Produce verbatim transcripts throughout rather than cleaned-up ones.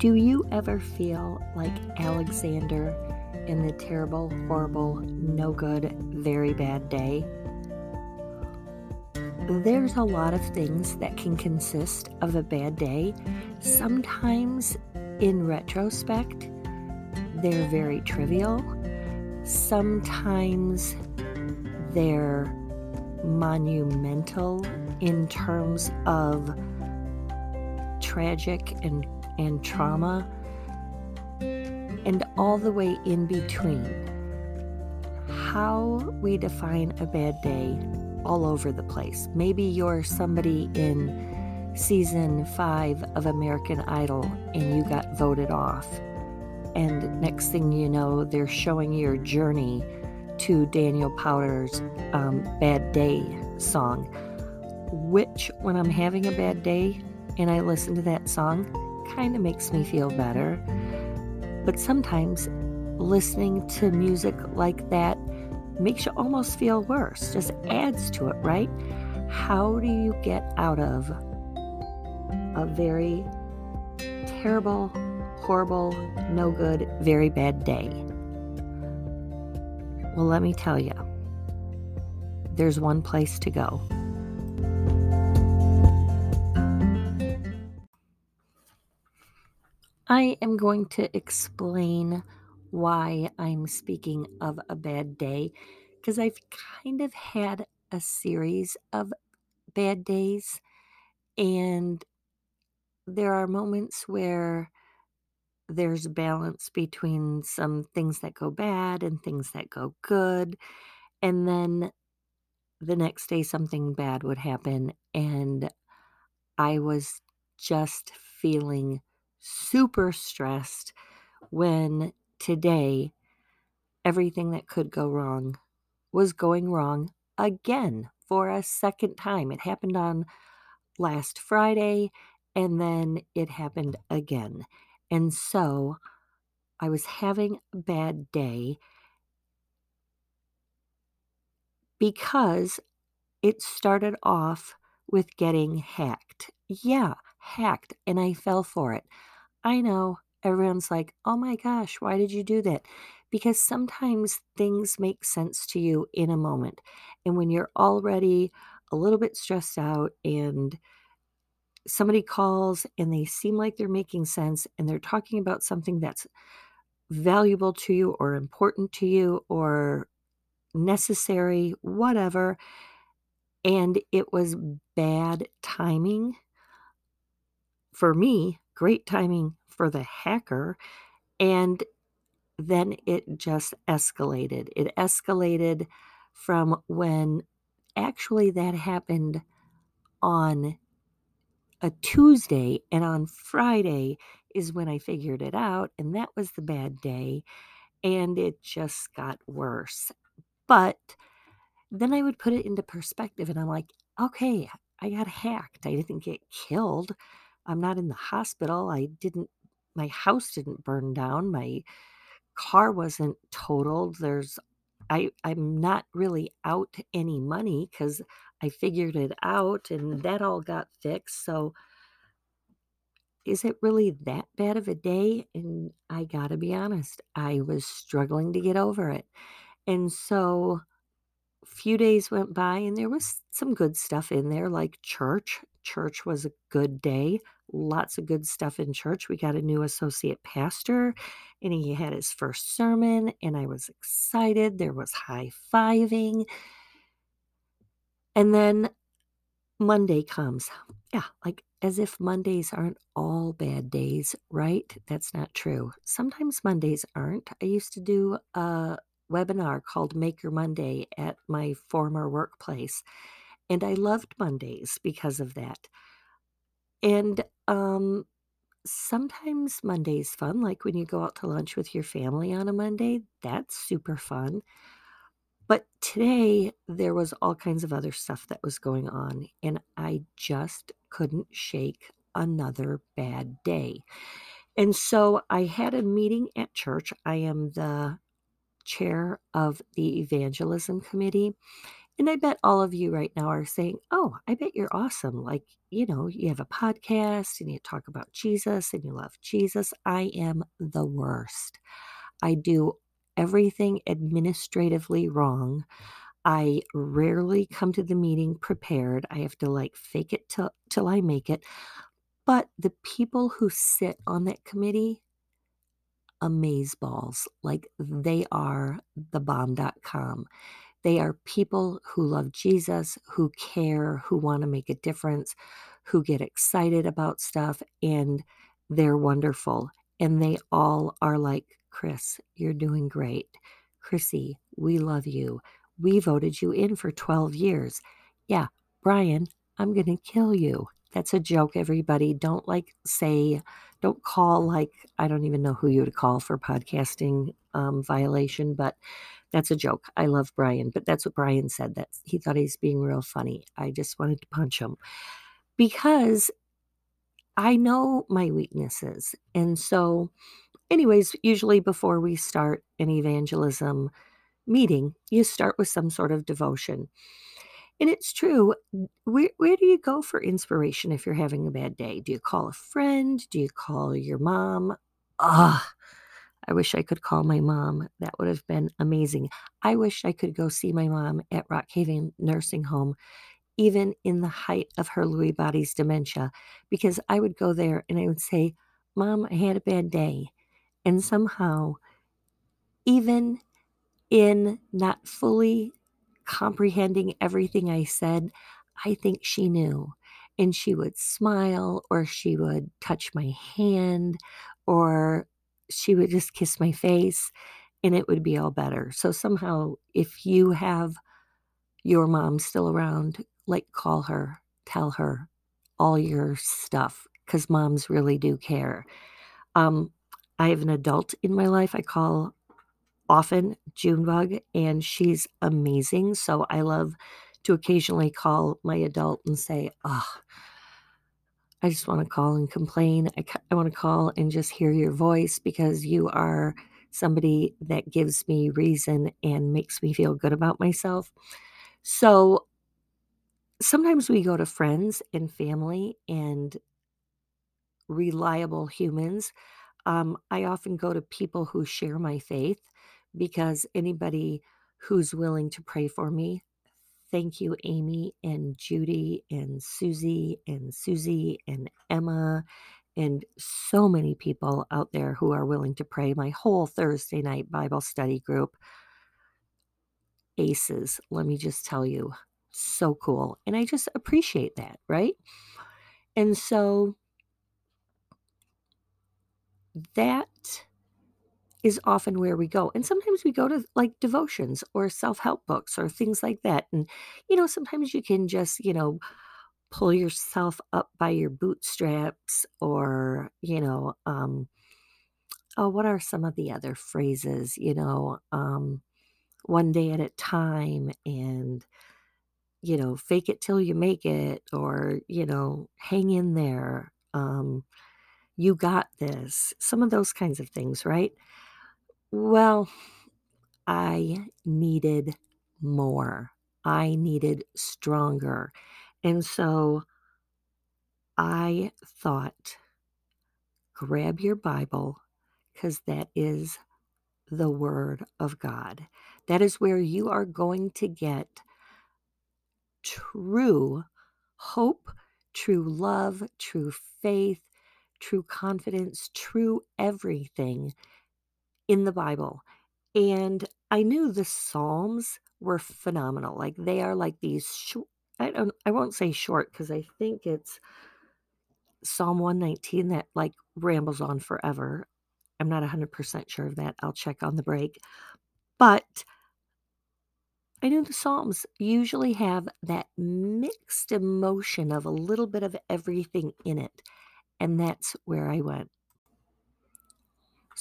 Do you ever feel like Alexander in the terrible, horrible, no good, very bad day? There's a lot of things that can consist of a bad day. Sometimes, in retrospect, they're very trivial. Sometimes they're monumental in terms of tragic and, and trauma, and all the way in between. How we define a bad day all over the place. Maybe you're somebody in season five of American Idol and you got voted off. And next thing you know, they're showing your journey to Daniel Powter's um, Bad Day song. Which, when I'm having a bad day and I listen to that song, kind of makes me feel better. But sometimes listening to music like that makes you almost feel worse, just adds to it, right? How do you get out of a very terrible, horrible, no good, very bad day? Well, let me tell you, there's one place to go. I am going to explain why I'm speaking of a bad day, because I've kind of had a series of bad days, and there are moments where there's balance between some things that go bad and things that go good, and then the next day something bad would happen, and I was just feeling super stressed when today everything that could go wrong was going wrong again for a second time. It happened on last Friday, and then it happened again. And so I was having a bad day because it started off with getting hacked. Yeah, hacked, and I fell for it. I know, everyone's like, oh my gosh, why did you do that? Because sometimes things make sense to you in a moment. And when you're already a little bit stressed out and somebody calls and they seem like they're making sense and they're talking about something that's valuable to you or important to you or necessary, whatever, and it was bad timing for me, great timing for the hacker, and then it just escalated. It escalated from when actually that happened on a Tuesday, and on Friday is when I figured it out, and that was the bad day, and it just got worse. But then I would put it into perspective, and I'm like, okay, I got hacked. I didn't get killed. I'm not in the hospital. I didn't, my house didn't burn down. My car wasn't totaled. There's, I, I'm not really out any money because I figured it out and that all got fixed. So is it really that bad of a day? And I gotta be honest, I was struggling to get over it. And so a few days went by and there was some good stuff in there, like church. Church was a good day. Lots of good stuff in church. We got a new associate pastor and he had his first sermon and I was excited. There was high-fiving. And then Monday comes. Yeah, like as if Mondays aren't all bad days, right? That's not true. Sometimes Mondays aren't. I used to do a webinar called Make Your Monday at my former workplace. And I loved Mondays because of that. And um, sometimes Monday's fun, like when you go out to lunch with your family on a Monday, that's super fun. But today, there was all kinds of other stuff that was going on, and I just couldn't shake another bad day. And so I had a meeting at church. I am the chair of the evangelism committee. And I bet all of you right now are saying, oh, I bet you're awesome. Like, you know, you have a podcast and you talk about Jesus and you love Jesus. I am the worst. I do everything administratively wrong. I rarely come to the meeting prepared. I have to like fake it till, till I make it. But the people who sit on that committee, amazeballs, like they are the bomb dot com. They are people who love Jesus, who care, who want to make a difference, who get excited about stuff, and they're wonderful. And they all are like, Chris, you're doing great. Chrissy, we love you. We voted you in for twelve years. Yeah, Brian, I'm going to kill you. That's a joke, everybody. Don't like say, don't call like, I don't even know who you would call for podcasting um, violation, but that's a joke. I love Brian, but that's what Brian said. That he thought he's being real funny. I just wanted to punch him because I know my weaknesses. And so anyways, usually before we start an evangelism meeting, you start with some sort of devotion. And it's true. Where, where do you go for inspiration if you're having a bad day? Do you call a friend? Do you call your mom? Ah, I wish I could call my mom. That would have been amazing. I wish I could go see my mom at Rockhaven Nursing Home, even in the height of her Lewy body's dementia, because I would go there and I would say, Mom, I had a bad day. And somehow, even in not fully comprehending everything I said, I think she knew. And she would smile, or she would touch my hand, or she would just kiss my face, and it would be all better. So somehow, if you have your mom still around, like call her, tell her all your stuff, because moms really do care. Um, I have an adult in my life I call often Junebug, and she's amazing. So I love to occasionally call my adult and say, oh, I just want to call and complain. I, ca- I want to call and just hear your voice, because you are somebody that gives me reason and makes me feel good about myself. So sometimes we go to friends and family and reliable humans. Um, I often go to people who share my faith, because anybody who's willing to pray for me, thank you, Amy and Judy and Susie and Susie and Emma and so many people out there who are willing to pray. My whole Thursday night Bible study group, aces, let me just tell you, so cool. And I just appreciate that, right? And so that is often where we go. And sometimes we go to like devotions or self-help books or things like that. And, you know, sometimes you can just, you know, pull yourself up by your bootstraps, or, you know, um, oh, what are some of the other phrases, you know, um, one day at a time, and, you know, fake it till you make it, or, you know, hang in there. Um, you got this, some of those kinds of things, right? Well, I needed more. I needed stronger. And so I thought, grab your Bible, because that is the Word of God. That is where you are going to get true hope, true love, true faith, true confidence, true everything in the Bible. And I knew the Psalms were phenomenal. Like they are like these, sh- I don't, I won't say short, because I think it's Psalm one nineteen that like rambles on forever. I'm not one hundred percent sure of that. I'll check on the break. But I know the Psalms usually have that mixed emotion of a little bit of everything in it. And that's where I went.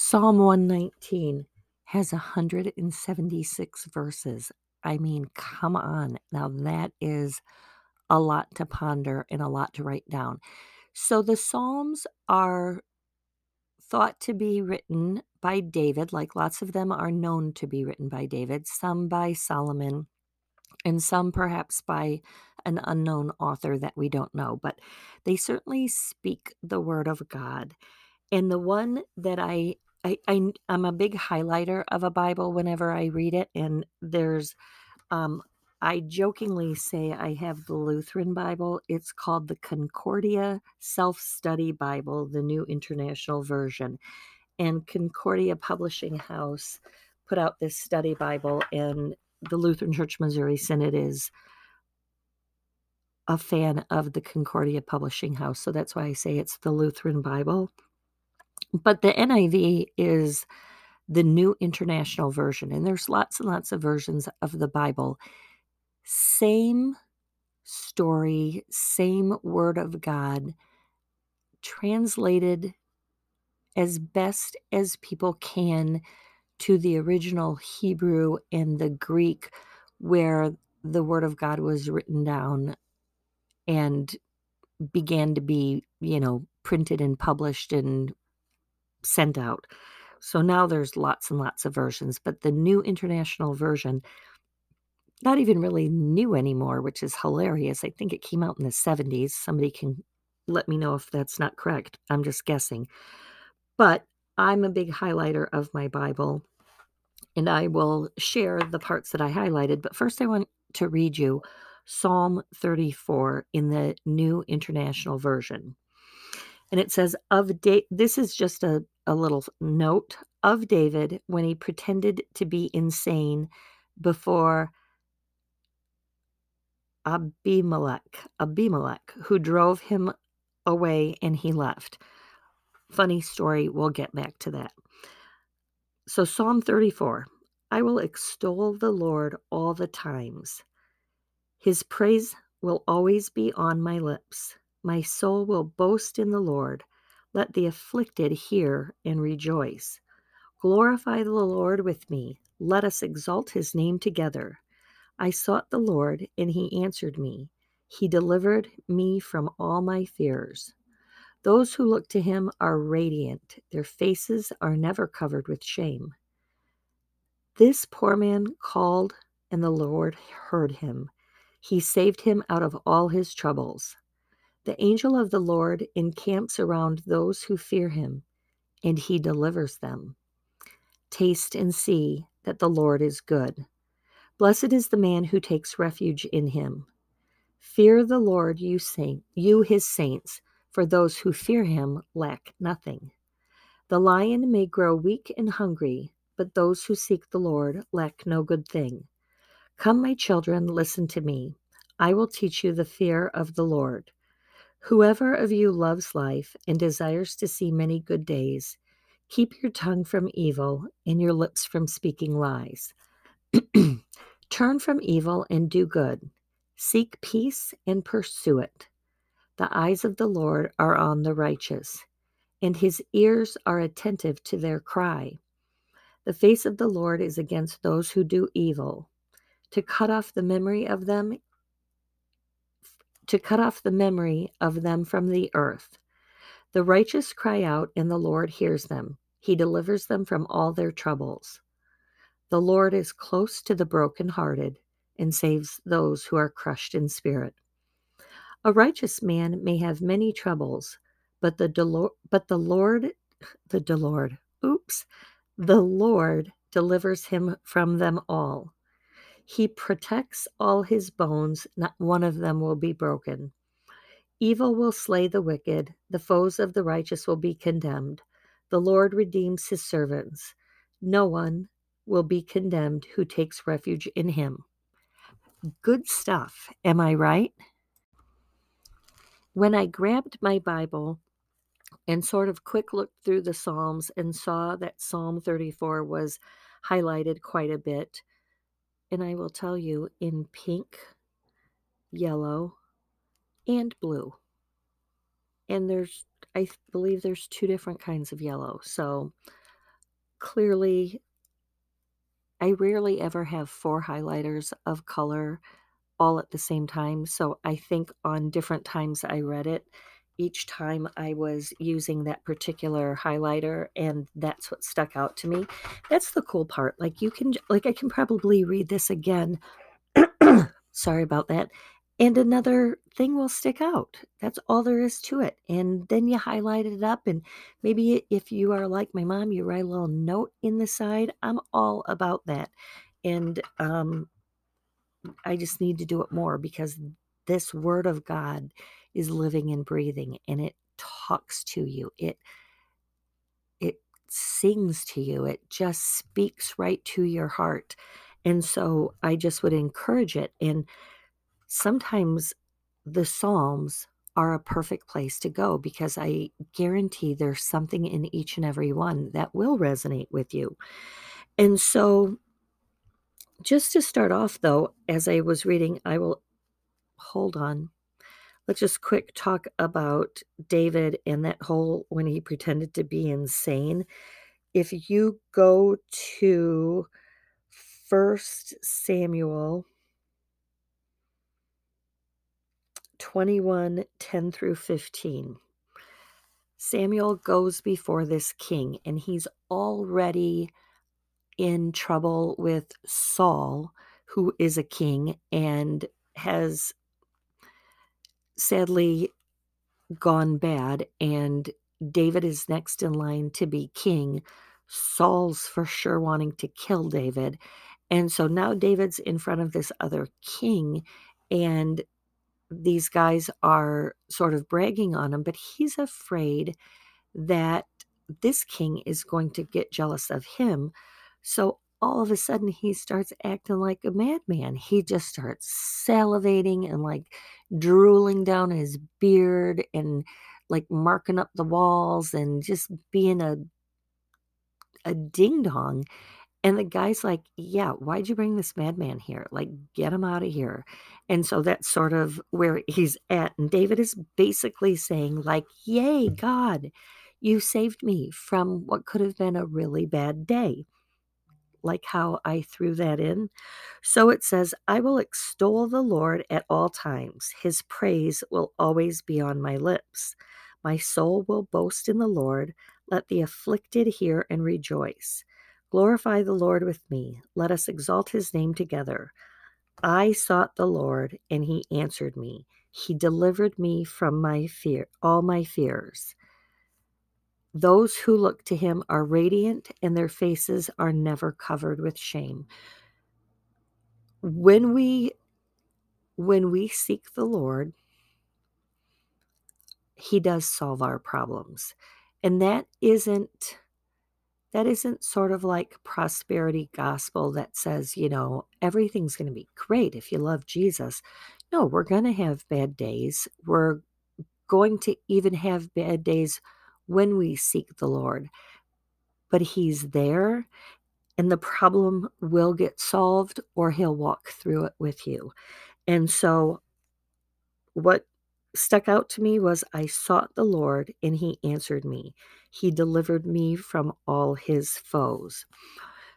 Psalm one nineteen has one hundred seventy-six verses. I mean, come on. Now that is a lot to ponder and a lot to write down. So the Psalms are thought to be written by David, like lots of them are known to be written by David, some by Solomon, and some perhaps by an unknown author that we don't know, but they certainly speak the word of God. And the one that I, I, I I'm a big highlighter of a Bible whenever I read it, and there's, um, I jokingly say I have the Lutheran Bible. It's called the Concordia Self-Study Bible, the New International Version. And Concordia Publishing House put out this study Bible, and the Lutheran Church Missouri Synod is a fan of the Concordia Publishing House. So that's why I say it's the Lutheran Bible. But the N I V is the New International Version, and there's lots and lots of versions of the Bible. Same story, same word of God, translated as best as people can to the original Hebrew and the Greek where the word of God was written down and began to be, you know, printed and published and sent out. So now there's lots and lots of versions, but the New International Version, not even really new anymore, which is hilarious. I think it came out in the seventies. Somebody can let me know if that's not correct. I'm just guessing. But I'm a big highlighter of my Bible, and I will share the parts that I highlighted. But first I want to read you Psalm thirty-four in the New International Version. And it says, "Of da- this is just a, a little note, of David when he pretended to be insane before Abimelech, Abimelech, who drove him away and he left." Funny story, we'll get back to that. So Psalm thirty-four, "I will extol the Lord all the times. His praise will always be on my lips. My soul will boast in the Lord. Let the afflicted hear and rejoice. Glorify the Lord with me. Let us exalt his name together. I sought the Lord, and he answered me. He delivered me from all my fears. Those who look to him are radiant. Their faces are never covered with shame. This poor man called, and the Lord heard him. He saved him out of all his troubles. The angel of the Lord encamps around those who fear him, and he delivers them. Taste and see that the Lord is good. Blessed is the man who takes refuge in him. Fear the Lord, you saint, you his saints, for those who fear him lack nothing. The lion may grow weak and hungry, but those who seek the Lord lack no good thing. Come, my children, listen to me. I will teach you the fear of the Lord. Whoever of you loves life and desires to see many good days, keep your tongue from evil and your lips from speaking lies. Turn from evil and do good. Seek peace and pursue it. The eyes of the Lord are on the righteous, and his ears are attentive to their cry. The face of the Lord is against those who do evil, to cut off the memory of them, to cut off the memory of them from the earth. The righteous cry out, and the Lord hears them. He delivers them from all their troubles. The Lord is close to the brokenhearted and saves those who are crushed in spirit. A righteous man may have many troubles, but the Delor- but the Lord, the Delord, oops, the Lord delivers him from them all. He protects all his bones, not one of them will be broken. Evil will slay the wicked, the foes of the righteous will be condemned. The Lord redeems his servants. No one will be condemned who takes refuge in him." Good stuff, am I right? When I grabbed my Bible and sort of quick looked through the Psalms and saw that Psalm thirty-four was highlighted quite a bit, and I will tell you in pink, yellow, and blue. And there's, I believe there's two different kinds of yellow. So clearly, I rarely ever have four highlighters of color all at the same time. So I think on different times I read it, each time I was using that particular highlighter, and that's what stuck out to me. That's the cool part. Like you can, like I can probably read this again Sorry about that. And another thing will stick out. That's all there is to it. And then you highlight it up. And maybe if you are like my mom, you write a little note in the side. I'm all about that. And um, I just need to do it more, because this word of God is living and breathing, and it talks to you. It it sings to you. It just speaks right to your heart. And so I just would encourage it. And sometimes the Psalms are a perfect place to go, because I guarantee there's something in each and every one that will resonate with you. And so just to start off, though, as I was reading, I will hold on. Let's just quick talk about David and that whole when he pretended to be insane. If you go to First Samuel twenty-one, ten through fifteen. Samuel goes before this king, and he's already in trouble with Saul, who is a king and has sadly gone bad, and David is next in line to be king. Saul's for sure wanting to kill David. And so now David's in front of this other king, and these guys are sort of bragging on him, but he's afraid that this king is going to get jealous of him. So all of a sudden he starts acting like a madman. He just starts salivating and like drooling down his beard and like marking up the walls and just being a a ding dong. And the guy's like, yeah, why'd you bring this madman here? Like, get him out of here. And so that's sort of where he's at. And David is basically saying like, yay, God, you saved me from what could have been a really bad day. Like how I threw that in. So it says, I will extol the Lord at all times. His praise will always be on my lips. My soul will boast in the Lord. Let the afflicted hear and rejoice. Glorify the Lord with me. Let us exalt his name together. I sought the Lord, and he answered me. He delivered me from my fear, all my fears. Those who look to him are radiant, and their faces are never covered with shame. When we, when we seek the Lord, he does solve our problems. And that isn't... That isn't sort of like prosperity gospel that says, you know, everything's going to be great if you love Jesus. No, we're going to have bad days. We're going to even have bad days when we seek the Lord. But he's there, and the problem will get solved, or he'll walk through it with you. And so what stuck out to me was, I sought the Lord, and he answered me. He delivered me from all his foes.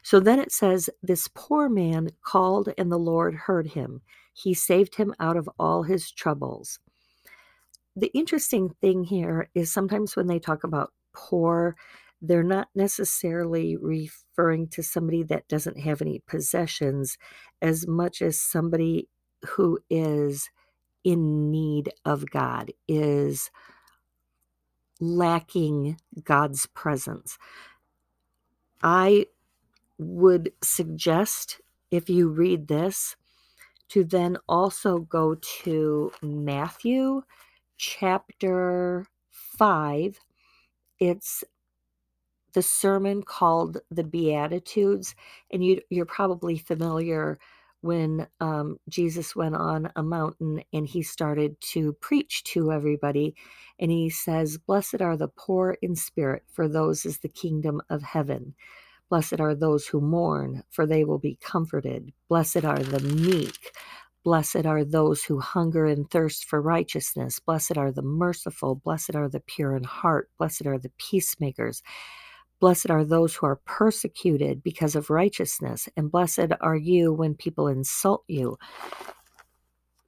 So then it says, this poor man called, and the Lord heard him. He saved him out of all his troubles. The interesting thing here is, sometimes when they talk about poor, they're not necessarily referring to somebody that doesn't have any possessions as much as somebody who is in need of God, is lacking God's presence. I would suggest, if you read this, to then also go to Matthew chapter five. It's the sermon called the Beatitudes, and you, you're probably familiar when um, Jesus went on a mountain and he started to preach to everybody. And he says, blessed are the poor in spirit, for those is the kingdom of heaven. Blessed are those who mourn, for they will be comforted. Blessed are the meek. Blessed are those who hunger and thirst for righteousness. Blessed are the merciful. Blessed are the pure in heart. Blessed are the peacemakers. Blessed are those who are persecuted because of righteousness, and blessed are you when people insult you.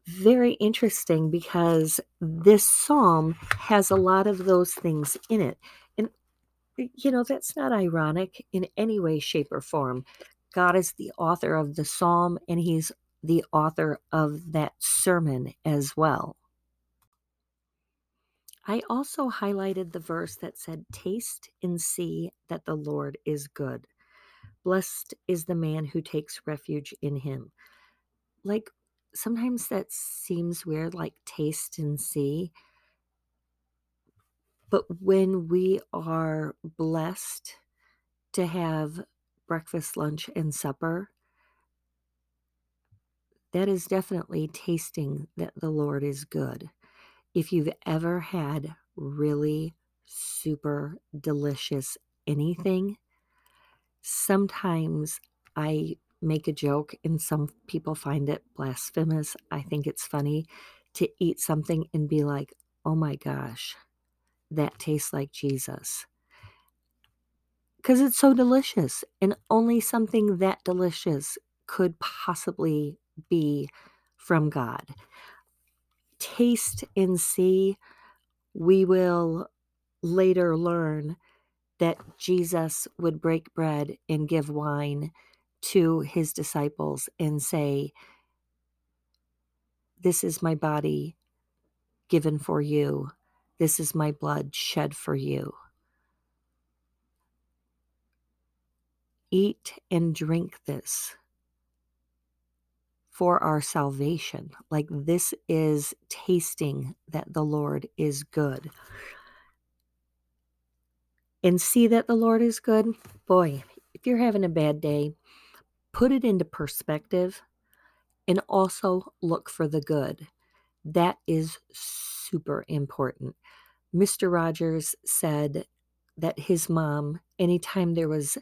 Very interesting, because this psalm has a lot of those things in it. And, you know, that's not ironic in any way, shape, or form. God is the author of the psalm, and he's the author of that sermon as well. I also highlighted the verse that said, "Taste and see that the Lord is good. Blessed is the man who takes refuge in him." Like, sometimes that seems weird, like taste and see. But when we are blessed to have breakfast, lunch, and supper, that is definitely tasting that the Lord is good. If you've ever had really super delicious anything, sometimes I make a joke and some people find it blasphemous. I think it's funny to eat something and be like, oh my gosh, that tastes like Jesus. Because it's so delicious, and only something that delicious could possibly be from God. Taste and see, we will later learn that Jesus would break bread and give wine to his disciples and say, "This is my body given for you. This is my blood shed for you. Eat and drink this for our salvation." Like, this is tasting that the Lord is good. And see that the Lord is good. Boy, if you're having a bad day, put it into perspective and also look for the good. That is super important. Mister Rogers said that his mom, anytime there was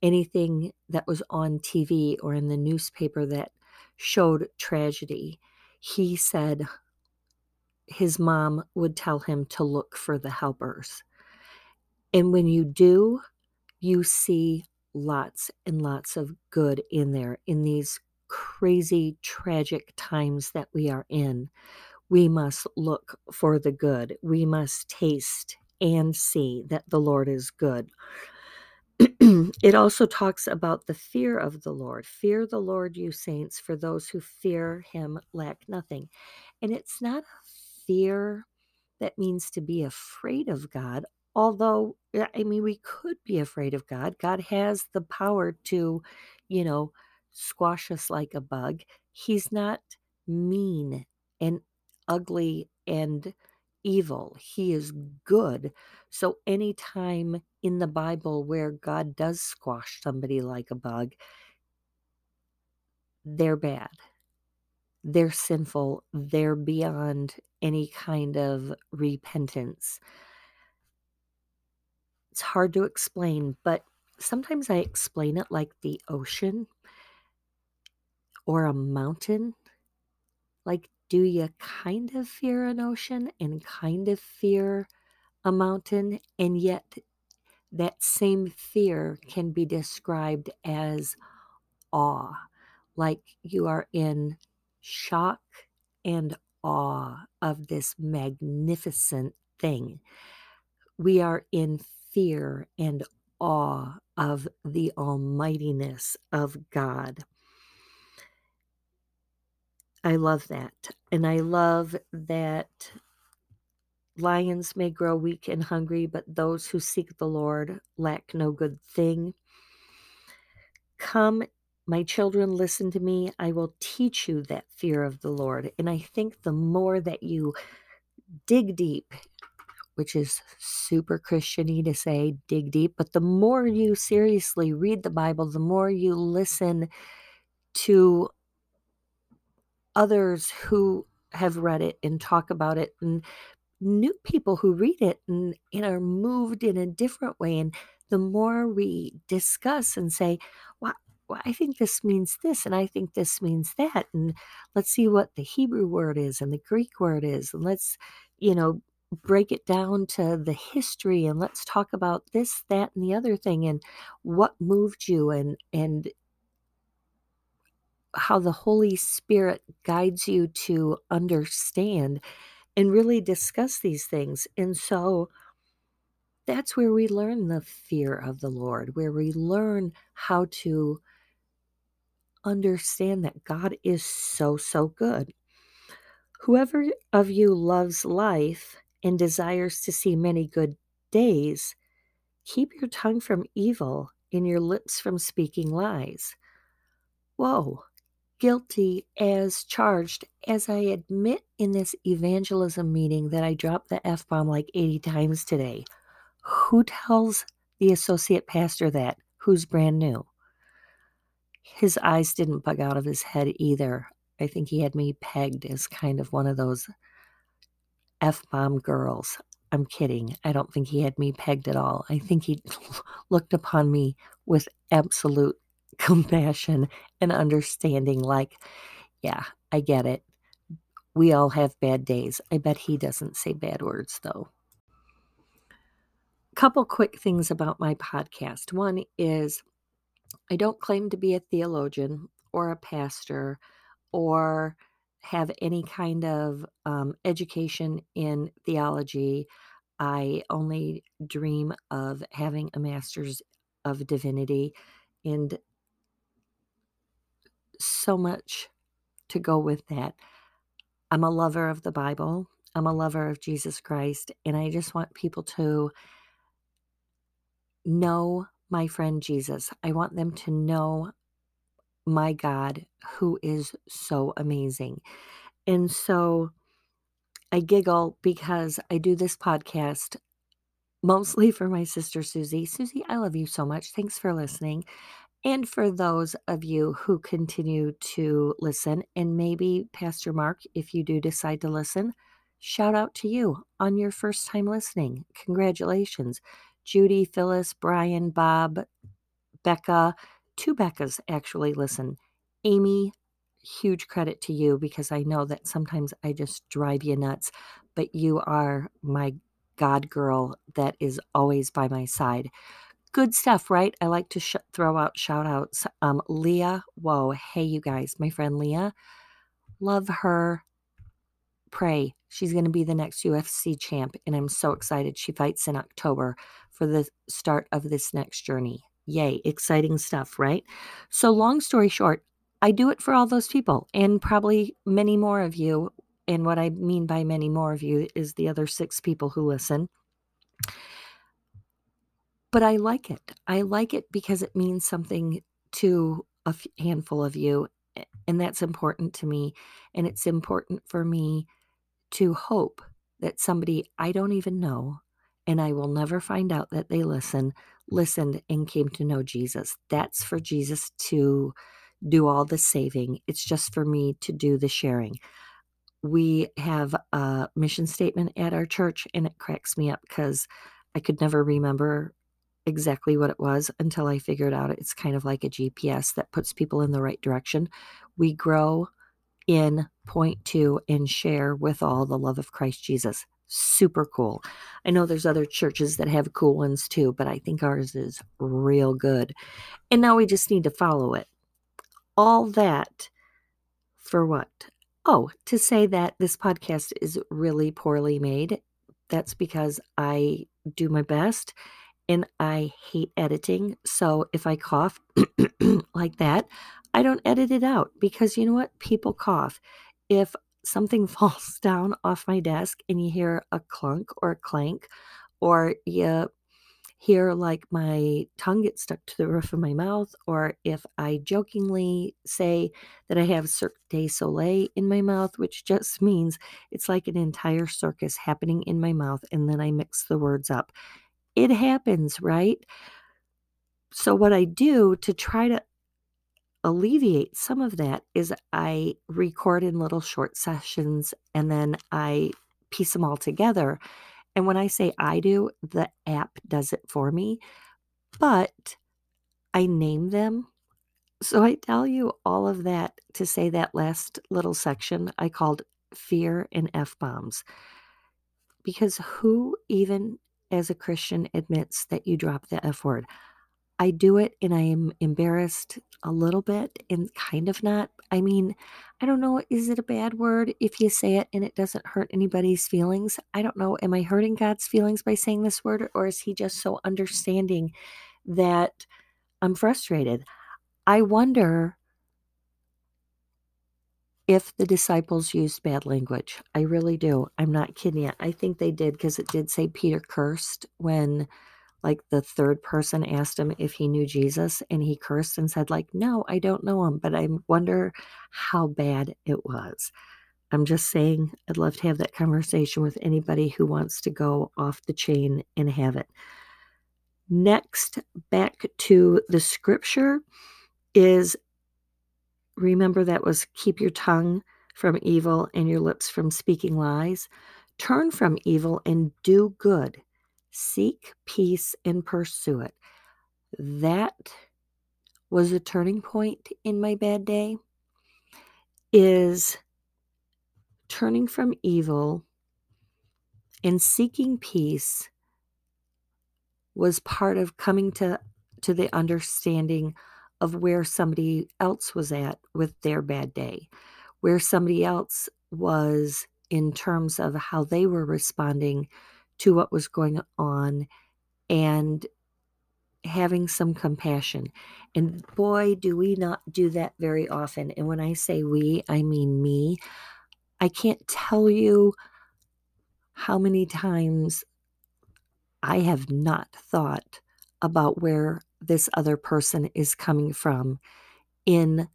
anything that was on T V or in the newspaper that showed tragedy, he said his mom would tell him to look for the helpers. And when you do, you see lots and lots of good in there. In these crazy, tragic times that we are in, we must look for the good. We must taste and see that the Lord is good. It also talks about the fear of the Lord. Fear the Lord, you saints, for those who fear him lack nothing. And it's not a fear that means to be afraid of God, although, I mean, we could be afraid of God. God has the power to, you know, squash us like a bug. He's not mean and ugly and evil. He is good. So anytime in the Bible where God does squash somebody like a bug, they're bad. They're sinful. They're beyond any kind of repentance. It's hard to explain, but sometimes I explain it like the ocean or a mountain. Like, do you kind of fear an ocean and kind of fear a mountain? And yet that same fear can be described as awe. Like, you are in shock and awe of this magnificent thing. We are in fear and awe of the almightiness of God. I love that. And I love that lions may grow weak and hungry, but those who seek the Lord lack no good thing. Come, my children, listen to me. I will teach you that fear of the Lord. And I think the more that you dig deep, which is super Christian-y to say dig deep, but the more you seriously read the Bible, the more you listen to others who have read it and talk about it, and new people who read it and, and are moved in a different way. And the more we discuss and say, well, I think this means this, and I think this means that, and let's see what the Hebrew word is and the Greek word is, and let's, you know, break it down to the history, and let's talk about this, that, and the other thing, and what moved you, and and how the Holy Spirit guides you to understand and really discuss these things. And so that's where we learn the fear of the Lord, where we learn how to understand that God is so, so good. Whoever of you loves life and desires to see many good days, keep your tongue from evil and your lips from speaking lies. Whoa, guilty as charged, as I admit in this evangelism meeting that I dropped the F-bomb like eighty times today. Who tells the associate pastor that? Who's brand new? His eyes didn't bug out of his head either. I think he had me pegged as kind of one of those F-bomb girls. I'm kidding. I don't think he had me pegged at all. I think he looked upon me with absolute compassion and understanding, like, yeah, I get it. We all have bad days. I bet he doesn't say bad words, though. Couple quick things about my podcast. One is I don't claim to be a theologian or a pastor or have any kind of um, education in theology. I only dream of having a master's of divinity, and so much to go with that. I'm a lover of the Bible. I'm a lover of Jesus Christ, and I just want people to know my friend Jesus. I want them to know my God, who is so amazing. And so I giggle because I do this podcast mostly for my sister, Susie. Susie, I love you so much. Thanks for listening. And for those of you who continue to listen, and maybe Pastor Mark, if you do decide to listen, shout out to you on your first time listening. Congratulations. Judy, Phyllis, Brian, Bob, Becca, two Beccas actually listen. Amy, huge credit to you, because I know that sometimes I just drive you nuts, but you are my God girl that is always by my side. Good stuff, right? I like to sh- throw out shout outs. Um, Leah, whoa, hey you guys, my friend Leah, love her. Pray. She's going to be the next U F C champ, and I'm so excited. She fights in October for the start of this next journey. Yay, exciting stuff, right? So long story short, I do it for all those people and probably many more of you. And what I mean by many more of you is the other six people who listen. But I like it. I like it because it means something to a handful of you, and that's important to me. And it's important for me to hope that somebody I don't even know, and I will never find out that they listen, listened and came to know Jesus. That's for Jesus to do all the saving. It's just for me to do the sharing. We have a mission statement at our church, and it cracks me up because I could never remember exactly what it was until I figured out it's kind of like a G P S that puts people in the right direction. We grow in, point to, and share with all the love of Christ Jesus. Super cool. I know there's other churches that have cool ones too, but I think ours is real good. And now we just need to follow it. All that for what? Oh, to say that this podcast is really poorly made. That's because I do my best and I hate editing. So if I cough like that, I don't edit it out, because you know what? People cough. If something falls down off my desk and you hear a clunk or a clank, or you hear like my tongue gets stuck to the roof of my mouth, or if I jokingly say that I have Cirque du Soleil in my mouth, which just means it's like an entire circus happening in my mouth, and then I mix the words up. It happens, right? So what I do to try to alleviate some of that is I record in little short sessions, and then I piece them all together. And when I say I do, the app does it for me, but I name them. So I tell you all of that to say that last little section I called fear and F-bombs, because who even as a Christian admits that you drop the F word? I do it, and I am embarrassed a little bit, and kind of not. I mean, I don't know. Is it a bad word if you say it and it doesn't hurt anybody's feelings? I don't know. Am I hurting God's feelings by saying this word, or is he just so understanding that I'm frustrated? I wonder if the disciples used bad language. I really do. I'm not kidding you. I think they did, because it did say Peter cursed when, like, the third person asked him if he knew Jesus, and he cursed and said, like, no, I don't know him, but I wonder how bad it was. I'm just saying, I'd love to have that conversation with anybody who wants to go off the chain and have it. Next, back to the scripture is, remember that was keep your tongue from evil and your lips from speaking lies. Turn from evil and do good. Seek peace and pursue it. That was a turning point in my bad day, is turning from evil and seeking peace was part of coming to, to the understanding of where somebody else was at with their bad day, where somebody else was in terms of how they were responding to what was going on, and having some compassion. And boy, do we not do that very often. And when I say we, I mean me. I can't tell you how many times I have not thought about where this other person is coming from, in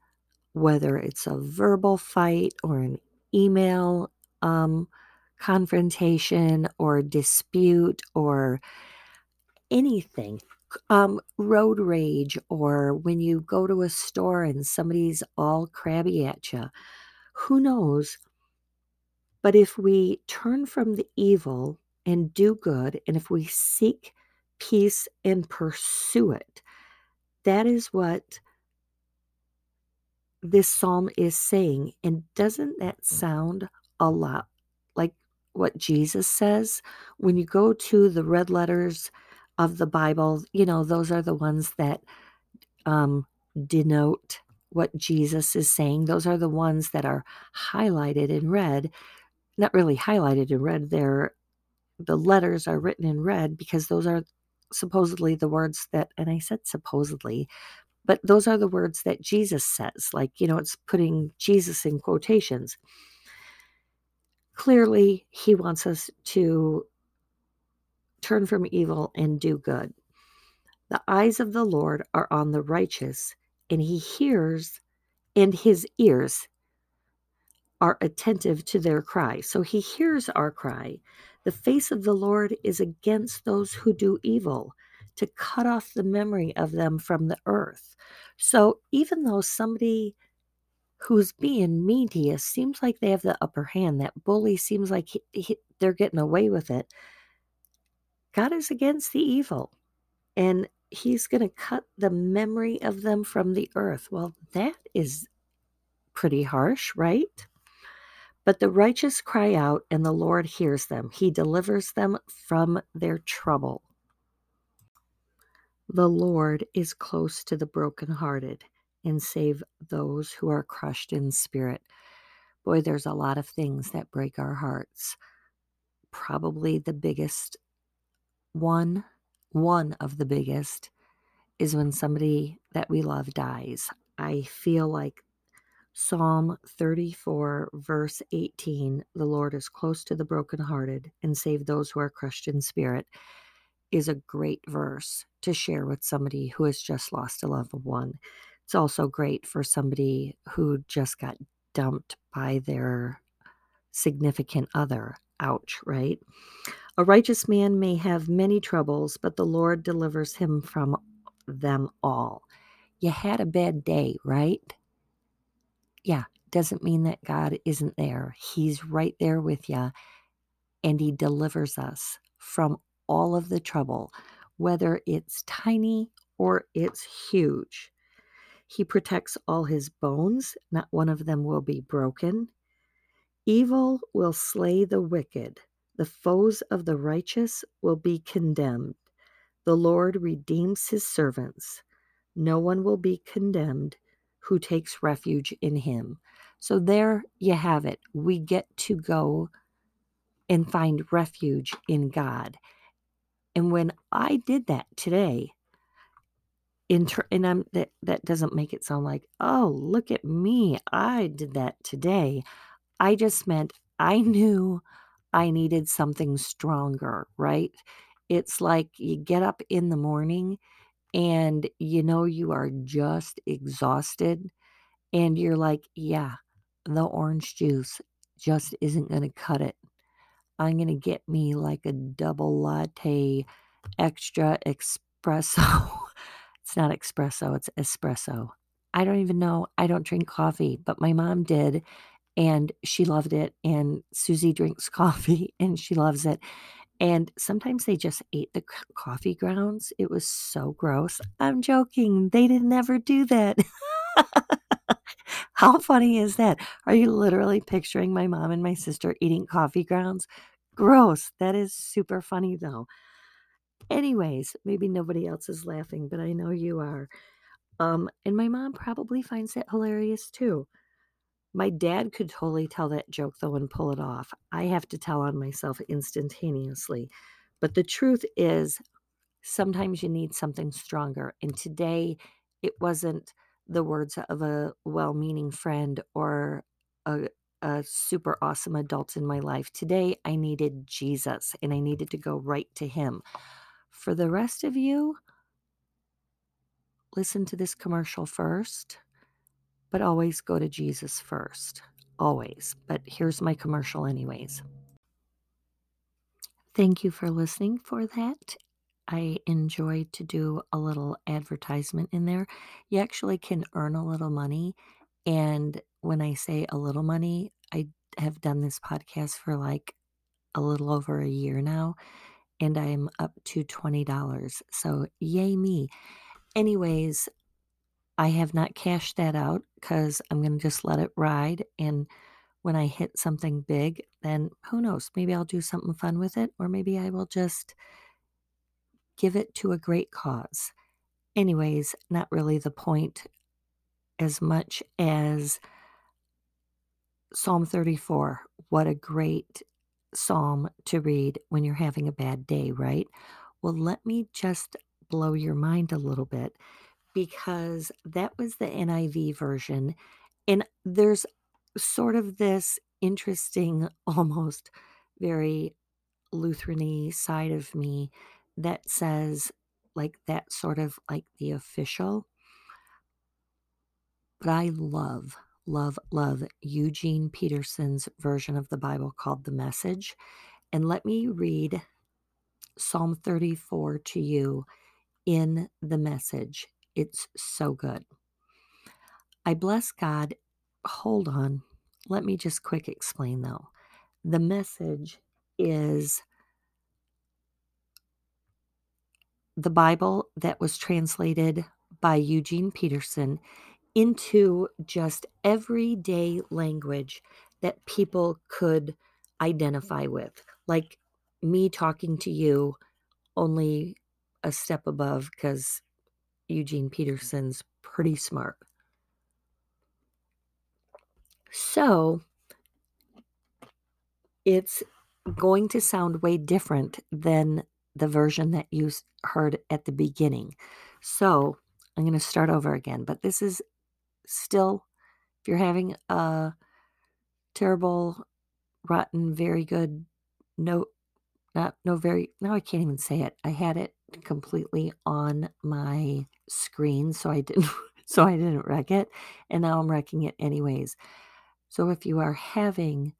whether it's a verbal fight or an email um, confrontation or dispute or anything, um, road rage, or when you go to a store and somebody's all crabby at you. Who knows? But if we turn from the evil and do good, and if we seek peace and pursue it, that is what this psalm is saying. And doesn't that sound a lot like what Jesus says? When you go to the red letters of the Bible, you know, those are the ones that um, denote what Jesus is saying. Those are the ones that are highlighted in red. Not really highlighted in red, they're, the letters are written in red, because those are supposedly the words that, and I said supposedly, but those are the words that Jesus says. Like, you know, it's putting Jesus in quotations. Clearly, he wants us to turn from evil and do good. The eyes of the Lord are on the righteous, and he hears, and his ears are attentive to their cry. So he hears our cry. The face of the Lord is against those who do evil, to cut off the memory of them from the earth. So even though somebody who's being mean to you seems like they have the upper hand, that bully seems like he, he, they're getting away with it, God is against the evil, and he's going to cut the memory of them from the earth. Well, that is pretty harsh, right? But the righteous cry out, and the Lord hears them. He delivers them from their trouble. The Lord is close to the brokenhearted, and save those who are crushed in spirit. Boy, there's a lot of things that break our hearts. Probably the biggest one, one of the biggest, is when somebody that we love dies. I feel like Psalm thirty-four, verse eighteen, the Lord is close to the brokenhearted and save those who are crushed in spirit, is a great verse to share with somebody who has just lost a loved one. It's also great for somebody who just got dumped by their significant other. Ouch, right? A righteous man may have many troubles, but the Lord delivers him from them all. You had a bad day, right? Yeah, doesn't mean that God isn't there. He's right there with you, and he delivers us from all of the trouble, whether it's tiny or it's huge. He protects all his bones. Not one of them will be broken. Evil will slay the wicked. The foes of the righteous will be condemned. The Lord redeems his servants. No one will be condemned who takes refuge in him. So there you have it. We get to go and find refuge in God. And when I did that today, inter- and I'm, that, that doesn't make it sound like, oh, look at me, I did that today. I just meant I knew I needed something stronger, right? It's like you get up in the morning and you know you are just exhausted and you're like, yeah, the orange juice just isn't going to cut it. I'm going to get me like a double latte, extra espresso. It's not espresso, it's espresso. I don't even know. I don't drink coffee, but my mom did and she loved it. And Susie drinks coffee and she loves it. And sometimes they just ate the coffee grounds. It was so gross. I'm joking. They didn't ever do that. How funny is that? Are you literally picturing my mom and my sister eating coffee grounds? Gross. That is super funny, though. Anyways, maybe nobody else is laughing, but I know you are. Um, and my mom probably finds that hilarious, too. My dad could totally tell that joke, though, and pull it off. I have to tell on myself instantaneously. But the truth is, sometimes you need something stronger. And today, it wasn't the words of a well-meaning friend or a, a super awesome adult in my life. Today, I needed Jesus, and I needed to go right to him. For the rest of you, listen to this commercial first. But always go to Jesus first, always. But here's my commercial anyways. Thank you for listening for that. I enjoyed to do a little advertisement in there. You actually can earn a little money. And when I say a little money, I have done this podcast for like a little over a year now. And I'm up to twenty dollars. So yay me. Anyways, I have not cashed that out because I'm going to just let it ride. And when I hit something big, then who knows? Maybe I'll do something fun with it, or maybe I will just give it to a great cause. Anyways, not really the point as much as Psalm thirty-four. What a great psalm to read when you're having a bad day, right? Well, let me just blow your mind a little bit. Because that was the N I V version. And there's sort of this interesting, almost very Lutheran-y side of me that says, like, that sort of like the official. But I love, love, love Eugene Peterson's version of the Bible called The Message. And let me read Psalm thirty-four to you in The Message. It's so good. I bless God. Hold on. Let me just quick explain, though. The Message is the Bible that was translated by Eugene Peterson into just everyday language that people could identify with. Like me talking to you, only a step above, because Eugene Peterson's pretty smart. So it's going to sound way different than the version that you heard at the beginning. So I'm going to start over again, but this is still, if you're having a terrible, rotten, very good, no, not, no, very, now I can't even say it. I had it completely on my screen, so I didn't so I didn't wreck it, and now I'm wrecking it anyways. So if you are having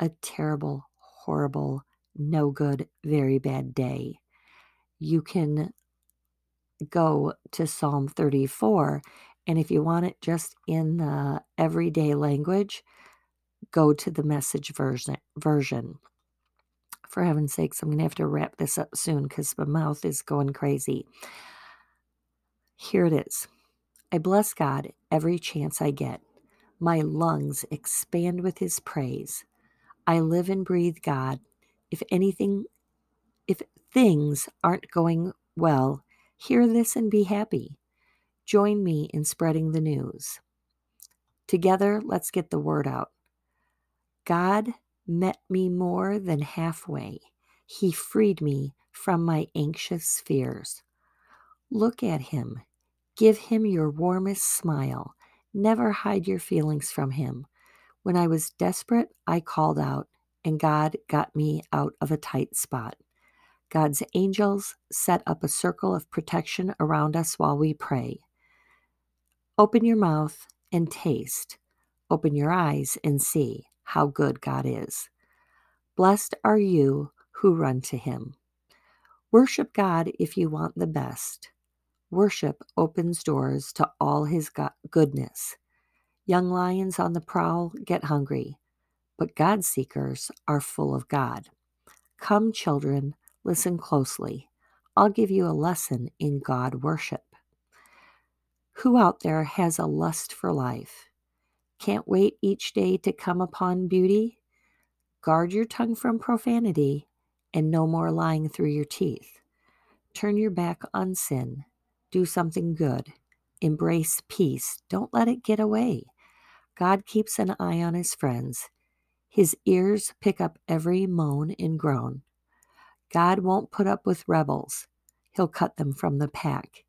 a terrible, horrible, no good, very bad day, you can go to Psalm thirty-four, and if you want it just in the everyday language, go to the Message version version. For heaven's sakes, I'm going to have to wrap this up soon because my mouth is going crazy. Here it is. I bless God every chance I get. My lungs expand with his praise. I live and breathe God. If anything, if things aren't going well, hear this and be happy. Join me in spreading the news. Together, let's get the word out. God met me more than halfway. He freed me from my anxious fears. Look at him. Give him your warmest smile. Never hide your feelings from him. When I was desperate, I called out, and God got me out of a tight spot. God's angels set up a circle of protection around us while we pray. Open your mouth and taste. Open your eyes and see how good God is. Blessed are you who run to him. Worship God if you want the best. Worship opens doors to all his goodness. Young lions on the prowl get hungry, but God seekers are full of God. Come, children, listen closely. I'll give you a lesson in God worship. Who out there has a lust for life? Can't wait each day to come upon beauty? Guard your tongue from profanity and no more lying through your teeth. Turn your back on sin. Do something good. Embrace peace. Don't let it get away. God keeps an eye on his friends. His ears pick up every moan and groan. God won't put up with rebels. He'll cut them from the pack.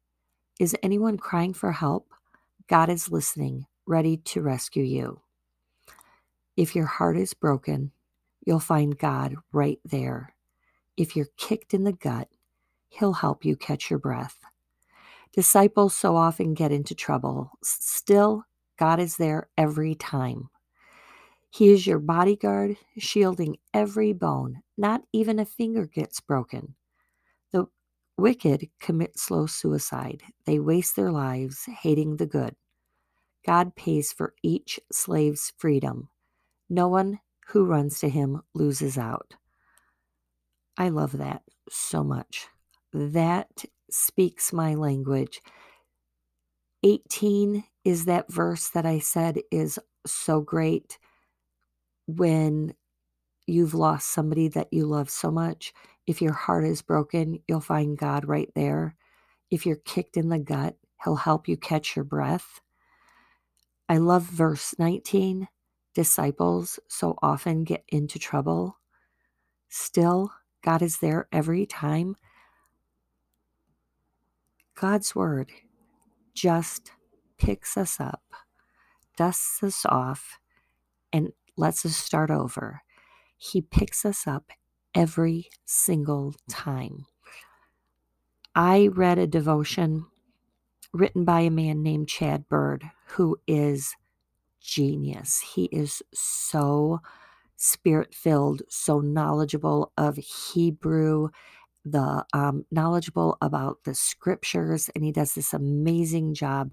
Is anyone crying for help? God is listening, ready to rescue you. If your heart is broken, you'll find God right there. If you're kicked in the gut, he'll help you catch your breath. Disciples so often get into trouble. Still, God is there every time. He is your bodyguard, shielding every bone. Not even a finger gets broken. The wicked commit slow suicide. They waste their lives hating the good. God pays for each slave's freedom. No one who runs to him loses out. I love that so much. That speaks my language. eighteen is that verse that I said is so great when you've lost somebody that you love so much. If your heart is broken, you'll find God right there. If you're kicked in the gut, he'll help you catch your breath. I love verse nineteen. Disciples so often get into trouble. Still, God is there every time. God's word just picks us up, dusts us off, and lets us start over. He picks us up every single time. I read a devotion written by a man named Chad Bird, who is genius. He is so spirit-filled, so knowledgeable of Hebrew, the um, knowledgeable about the scriptures, and he does this amazing job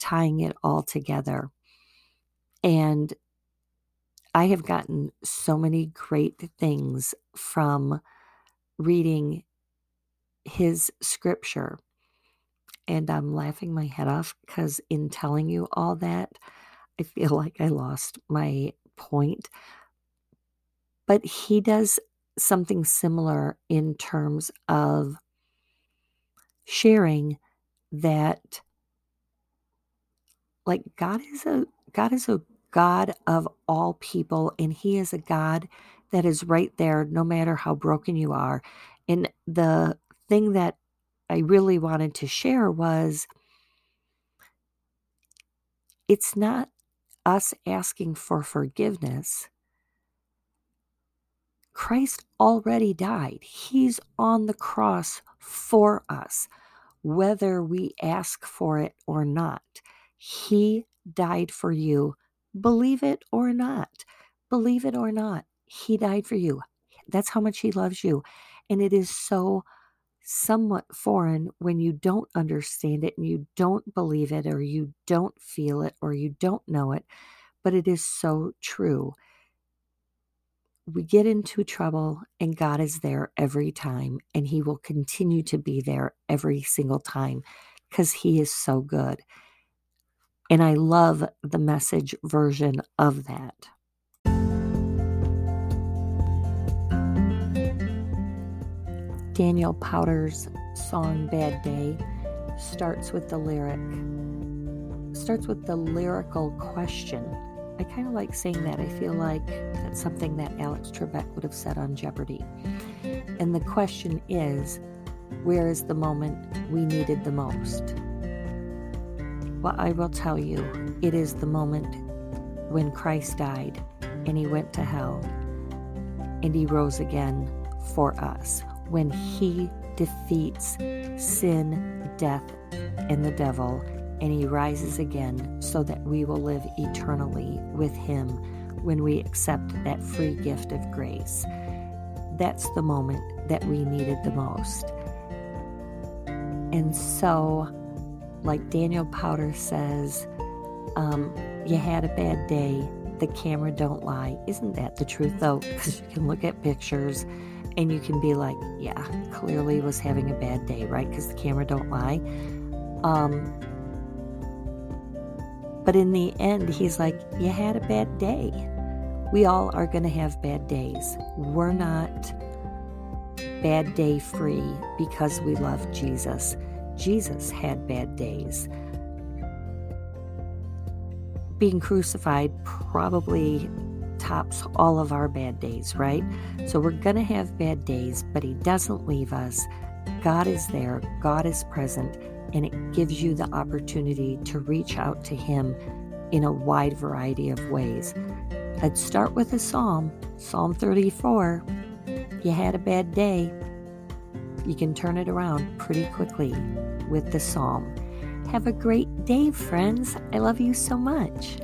tying it all together. And I have gotten so many great things from reading his scripture. And I'm laughing my head off because in telling you all that, I feel like I lost my point. But he does something similar in terms of sharing that, like, God is a God is a God of all people, and he is a God that is right there no matter how broken you are. And the thing that I really wanted to share was, it's not us asking for forgiveness. Christ already died. He's on the cross for us, whether we ask for it or not. He died for you. Believe it or not. Believe it or not. He died for you. That's how much he loves you. And it is so somewhat foreign when you don't understand it and you don't believe it or you don't feel it or you don't know it. But it is so true. We get into trouble and God is there every time, and he will continue to be there every single time because he is so good. And I love the Message version of that. Daniel Powter's song Bad Day starts with the lyric, starts with the lyrical question. I kind of like saying that. I feel like that's something that Alex Trebek would have said on Jeopardy. And the question is, where is the moment we needed the most? Well, I will tell you, it is the moment when Christ died and he went to hell and he rose again for us. When he defeats sin, death, and the devil, and he rises again so that we will live eternally with him when we accept that free gift of grace. That's the moment that we needed the most. And so, like Daniel Powter says, um, you had a bad day, the camera don't lie. Isn't that the truth, though? Because you can look at pictures and you can be like, yeah, clearly was having a bad day, right? Because the camera don't lie. Um, but in the end, he's like, you had a bad day. We all are going to have bad days. We're not bad day free because we love Jesus. Jesus had bad days. Being crucified probably tops all of our bad days, right? So we're going to have bad days, but he doesn't leave us. God is there. God is present. And it gives you the opportunity to reach out to him in a wide variety of ways. Let's start with a psalm. Psalm thirty-four. You had a bad day. You can turn it around pretty quickly with the psalm. Have a great day, friends. I love you so much.